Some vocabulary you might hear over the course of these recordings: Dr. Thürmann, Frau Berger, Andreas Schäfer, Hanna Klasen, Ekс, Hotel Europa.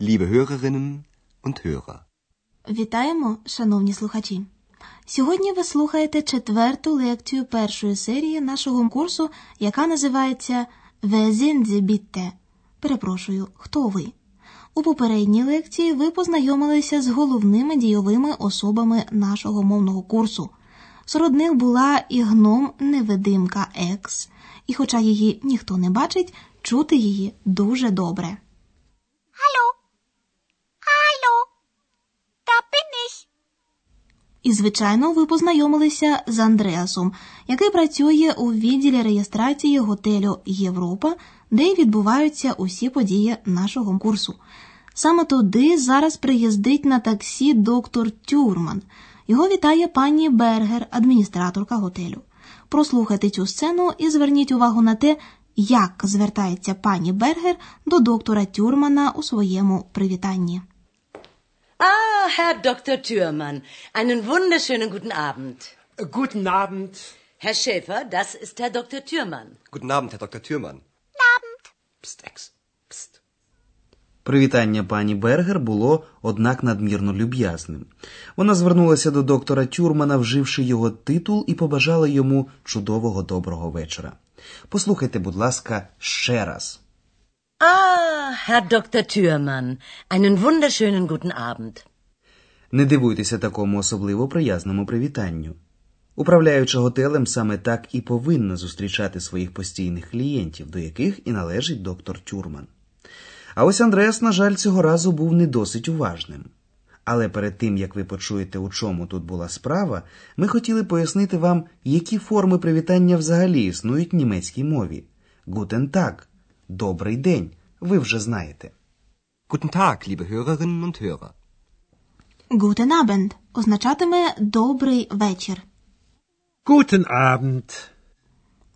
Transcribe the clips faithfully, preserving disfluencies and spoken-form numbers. Liebe Hörerinnen und Hörer. Вітаємо, шановні слухачі. Сьогодні ви слухаєте четверту лекцію першої серії нашого курсу, яка називається «Wer sind Sie bitte?» Перепрошую, хто ви? У попередній лекції ви познайомилися з головними дійовими особами нашого мовного курсу. Серед них була і гном-невидимка Екс, і хоча її ніхто не бачить, чути її дуже добре. Hallo. Hallo. Da bin ich. І, звичайно, ви познайомилися з Андреасом, який працює у відділі реєстрації готелю «Європа», де відбуваються усі події нашого курсу. Саме туди зараз приїздить на таксі доктор Тюрман. Його вітає пані Бергер, адміністраторка готелю. Прослухайте цю сцену і зверніть увагу на те, як звертається пані Бергер до доктора Тюрмана у своєму привітанні. Ah, Herr Doktor Thürmann, einen wunderschönen guten Abend. Guten Abend. Herr Schäfer, das ist Herr Doktor Thürmann. Guten Abend, Herr Doktor Thürmann. Guten Abend. Psst, Ex. Psst. Привітання пані Бергер було, однак, надмірно люб'язним. Вона звернулася до доктора Тюрмана, вживши його титул, і побажала йому чудового доброго вечора. Послухайте, будь ласка, ще раз. Ah, Herr Doktor Thürmann, einen wunderschönen guten Abend. Не дивуйтеся такому особливо приязному привітанню. Управляюча готелем саме так і повинна зустрічати своїх постійних клієнтів, до яких і належить доктор Тюрман. А ось Андреас, на жаль, цього разу був не досить уважним. Але перед тим, як ви почуєте, у чому тут була справа, ми хотіли пояснити вам, які форми привітання взагалі існують в німецькій мові. Guten Tag – добрий день, ви вже знаєте. Guten Tag, liebe Hörerinnen und Hörer. Guten Abend означатиме «добрий вечір». Guten Abend.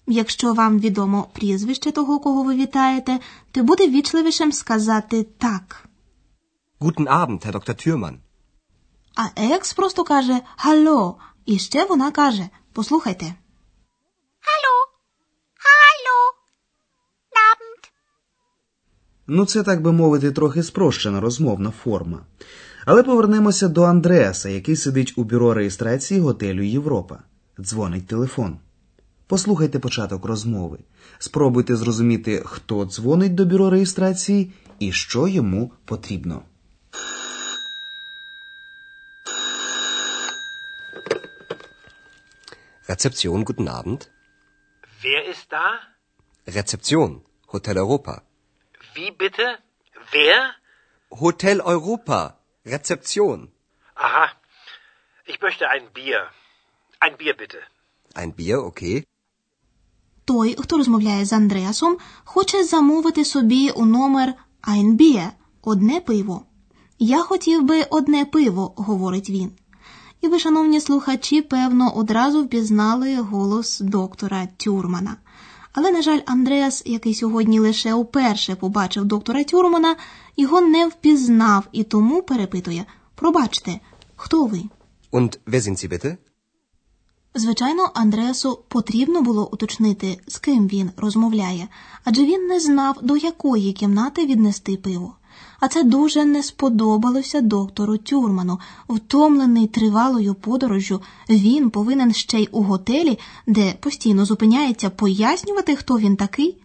Якщо вам відомо прізвище того, кого ви вітаєте, то буде вічливішим сказати «так». Guten Abend, Herr Doktor Thürmann. А Екс просто каже «Hallo». І ще вона каже, послухайте. Hallo. Hallo. Abend. Ну, це, так би мовити, трохи спрощена розмовна форма. Але повернемося до Андреаса, який сидить у бюро реєстрації готелю «Європа». Дзвонить телефон. Послухайте початок розмови. Спробуйте зрозуміти, хто дзвонить до бюро реєстрації і що йому потрібно. Rezeption, guten Abend. Wer ist da? Rezeption, Hotel Europa. Wie bitte? Wer? Hotel Europa, Rezeption. Aha. Ich möchte ein Bier. Ein Bier bitte. Ein Bier, okay. Той, хто розмовляє з Андреасом, хоче замовити собі у номер «ein Bier» – одне пиво. «Я хотів би одне пиво», – говорить він. І ви, шановні слухачі, певно, одразу впізнали голос доктора Тюрмана. Але, на жаль, Андреас, який сьогодні лише уперше побачив доктора Тюрмана, його не впізнав і тому перепитує «Пробачте, хто ви?» «Und wer sind Sie bitte?» Звичайно, Андреасу потрібно було уточнити, з ким він розмовляє, адже він не знав, до якої кімнати віднести пиво. А це дуже не сподобалося доктору Тюрману. Втомлений тривалою подорожжю, він повинен ще й у готелі, де постійно зупиняється, пояснювати, хто він такий.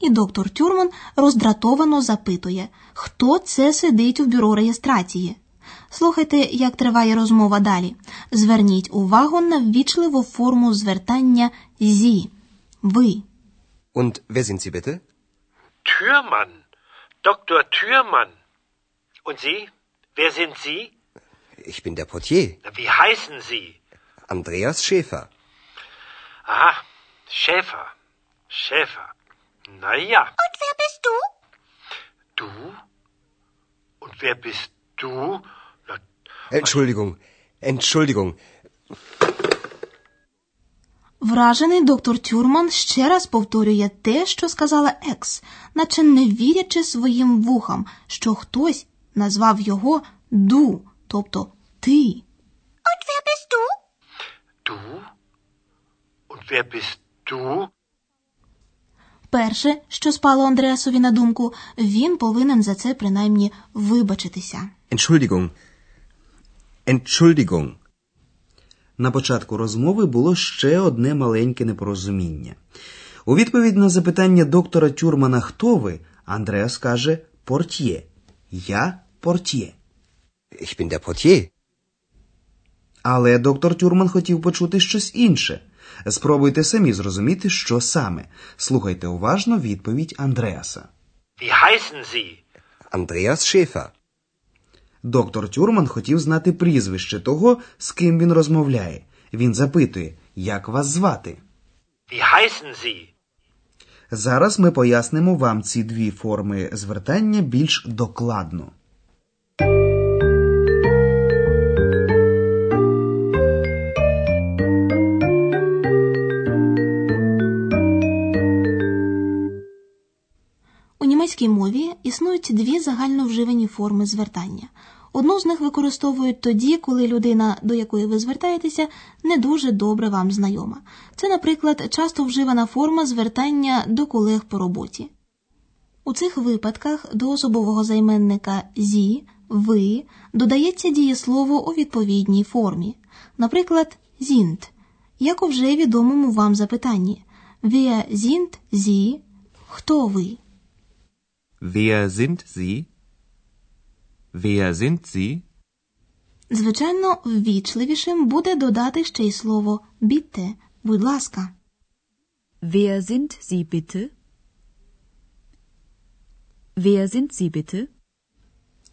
І доктор Тюрман роздратовано запитує, хто це сидить у бюро реєстрації. Слухайте, як триває розмова далі. Зверніть увагу на ввічливу форму звертання «зі». Ви. Und wer sind Sie bitte? Türmann. Doktor Türmann. Und Sie? Wer sind Sie? Ich bin der Portier. Wie heißen Sie? Andreas Schäfer. Aha, Schäfer. Schäfer. Na ja. Und wer bist du? Du? Und wer bist du? Entschuldigung, Entschuldigung. Вражений доктор Тюрман ще раз повторює те, що сказала Екс, наче не вірячи своїм вухам, що хтось назвав його «ду», тобто «ти». Und wer bist du? Du? Und wer bist du? Перше, що спало Андреасові на думку, він повинен за це принаймні вибачитися. Entschuldigung. Entschuldigung. На початку розмови було ще одне маленьке непорозуміння. У відповідь на запитання доктора Тюрмана «Хто ви?», Андреас каже «Портьє». «Я портьє». «Ich bin der Portier». Але доктор Тюрман хотів почути щось інше. Спробуйте самі зрозуміти, що саме. Слухайте уважно відповідь Андреаса. Wie heißen Sie? Andreas Schäfer. Доктор Тюрман хотів знати прізвище того, з ким він розмовляє. Він запитує, як вас звати? Wie heißen Sie? Зараз ми пояснимо вам ці дві форми звертання більш докладно. В німецькій мові існують дві загальновживані форми звертання. Одну з них використовують тоді, коли людина, до якої ви звертаєтеся, не дуже добре вам знайома. Це, наприклад, часто вживана форма звертання до колег по роботі. У цих випадках до особового займенника «зі», «ви» додається дієслово у відповідній формі. Наприклад, «sind», як у вже відомому вам запитанні. «Wir sind Sie», «Хто ви?». Wer sind Sie? Wer sind Sie? Звичайно, ввічливішим буде додати ще й слово «bitte», будь ласка. Wer sind Sie bitte? Wer sind Sie bitte?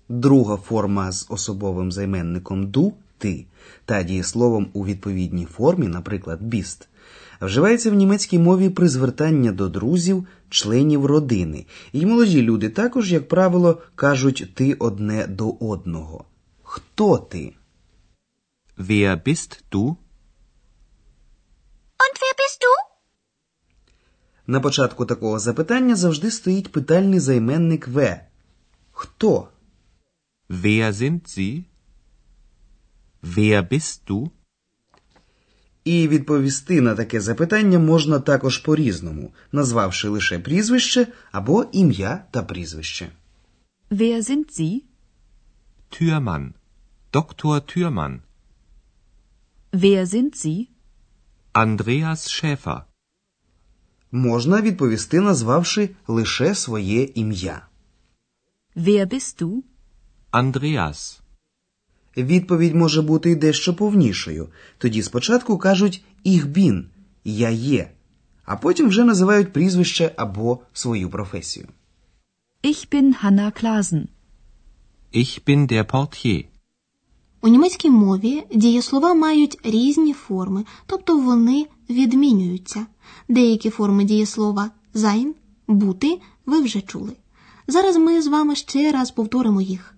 Друга форма з особовим займенником «du» – «ти» та дієсловом у відповідній формі, наприклад, «bist». Вживається в німецькій мові при звертанні до друзів, членів родини. І молоді люди також, як правило, кажуть «ти» одне до одного. Хто ти? Wer bist du? Und wer bist du? На початку такого запитання завжди стоїть питальний займенник «ве». Хто? Wer sind Sie? Wer bist du? І відповісти на таке запитання можна також по-різному, назвавши лише прізвище або ім'я та прізвище. Wer sind Sie? Thürmann. Doktor Thürmann. Wer sind Sie? Andreas Schäfer. Можна відповісти, назвавши лише своє ім'я. Wer bist du? Andreas. Відповідь може бути й дещо повнішою. Тоді спочатку кажуть «ich bin» – «я є», а потім вже називають прізвище або свою професію. Ich bin Hanna Klasen. Ich bin der Portier. У німецькій мові дієслова мають різні форми, тобто вони відмінюються. Деякі форми дієслова «sein», «бути» ви вже чули. Зараз ми з вами ще раз повторимо їх.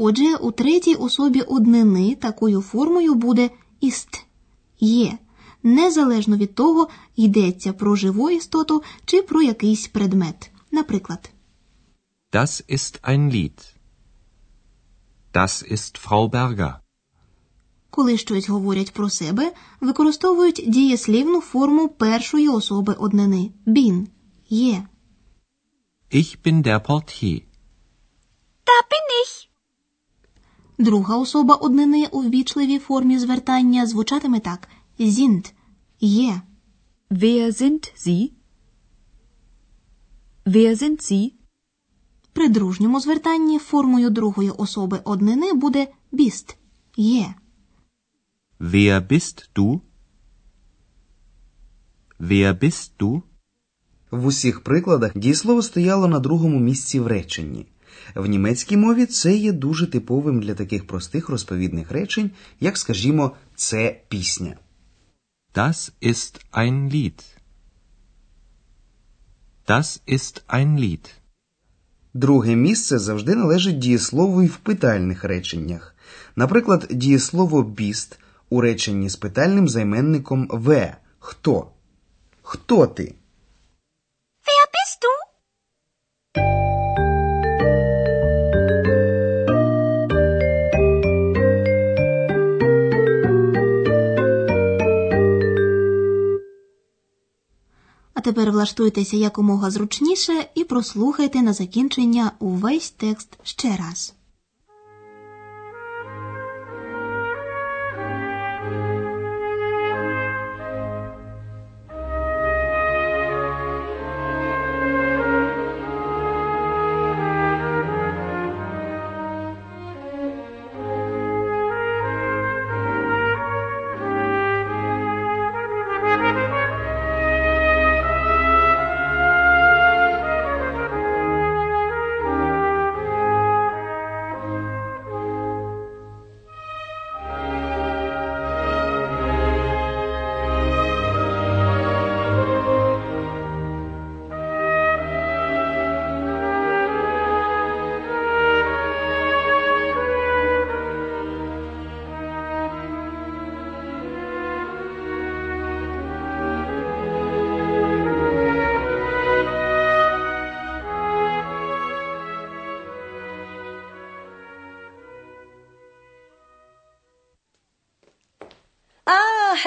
Отже, у третій особі однини такою формою буде «іст» – «є», незалежно від того, йдеться про живу істоту чи про якийсь предмет. Наприклад, «Das ist ein Lied». «Das ist Frau Berger». Коли щось говорять про себе, використовують дієслівну форму першої особи однини – «bin» – «є». «Ich bin der Portier». «Da bin ich». Друга особа однини у ввічливій формі звертання звучатиме так «sind» – «є». Wer sind Sie? Wer sind Sie? При дружньому звертанні формою другої особи однини буде «bist» – «є». Wer bist du? Wer bist du? В усіх прикладах дієслово стояло на другому місці в реченні. В німецькій мові це є дуже типовим для таких простих розповідних речень, як, скажімо, «це пісня». Das ist ein Lied. Das ist ein Lied. Друге місце завжди належить дієслову і в питальних реченнях. Наприклад, дієслово «bist» у реченні з питальним займенником «wer» – «хто». «Хто ти?» А тепер влаштуйтеся якомога зручніше і прослухайте на закінчення увесь текст ще раз.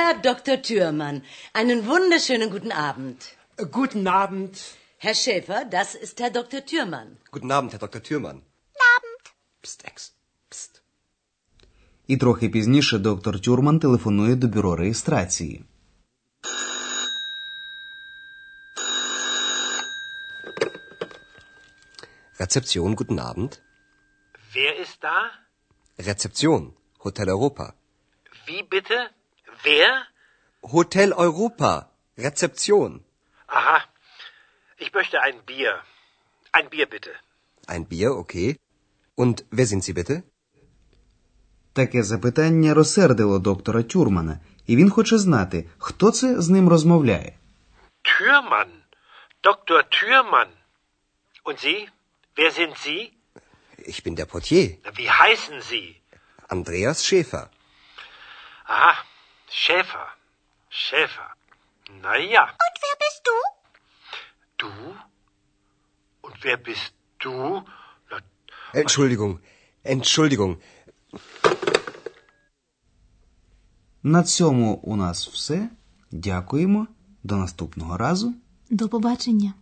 Herr Doktor Thürmann, einen wunderschönen guten Abend. Guten Abend. Herr Schäfer, das ist Herr Doktor Thürmann. Guten Abend, Herr Doktor Thürmann. Guten Abend. Psst, Ekс, psst. І трохи пізніше доктор Тюрман телефонує до бюро реєстрації. Rezeption, guten Abend. Wer ist da? Rezeption, Hotel Europa. Wie bitte? Wer? Hotel Europa. Rezeption. Aha. Ich möchte ein Bier. Ein Bier bitte. Ein Bier, okay. Und wer sind Sie bitte? Таке запитання розсердило доктора Тюрмана, і він хоче знати, хто це з ним розмовляє. Тюрман. Доктор Тюрман. Und Sie? Wer sind Sie? Ich bin der Portier. Wie heißen Sie? Andreas Schäfer. Aha. Schäfer. Schäfer. Na ja. Und wer bist du? Du? Und wer bist du? Na, Entschuldigung. Entschuldigung. На цьому у нас все. Дякуємо. До наступного разу. До побачення.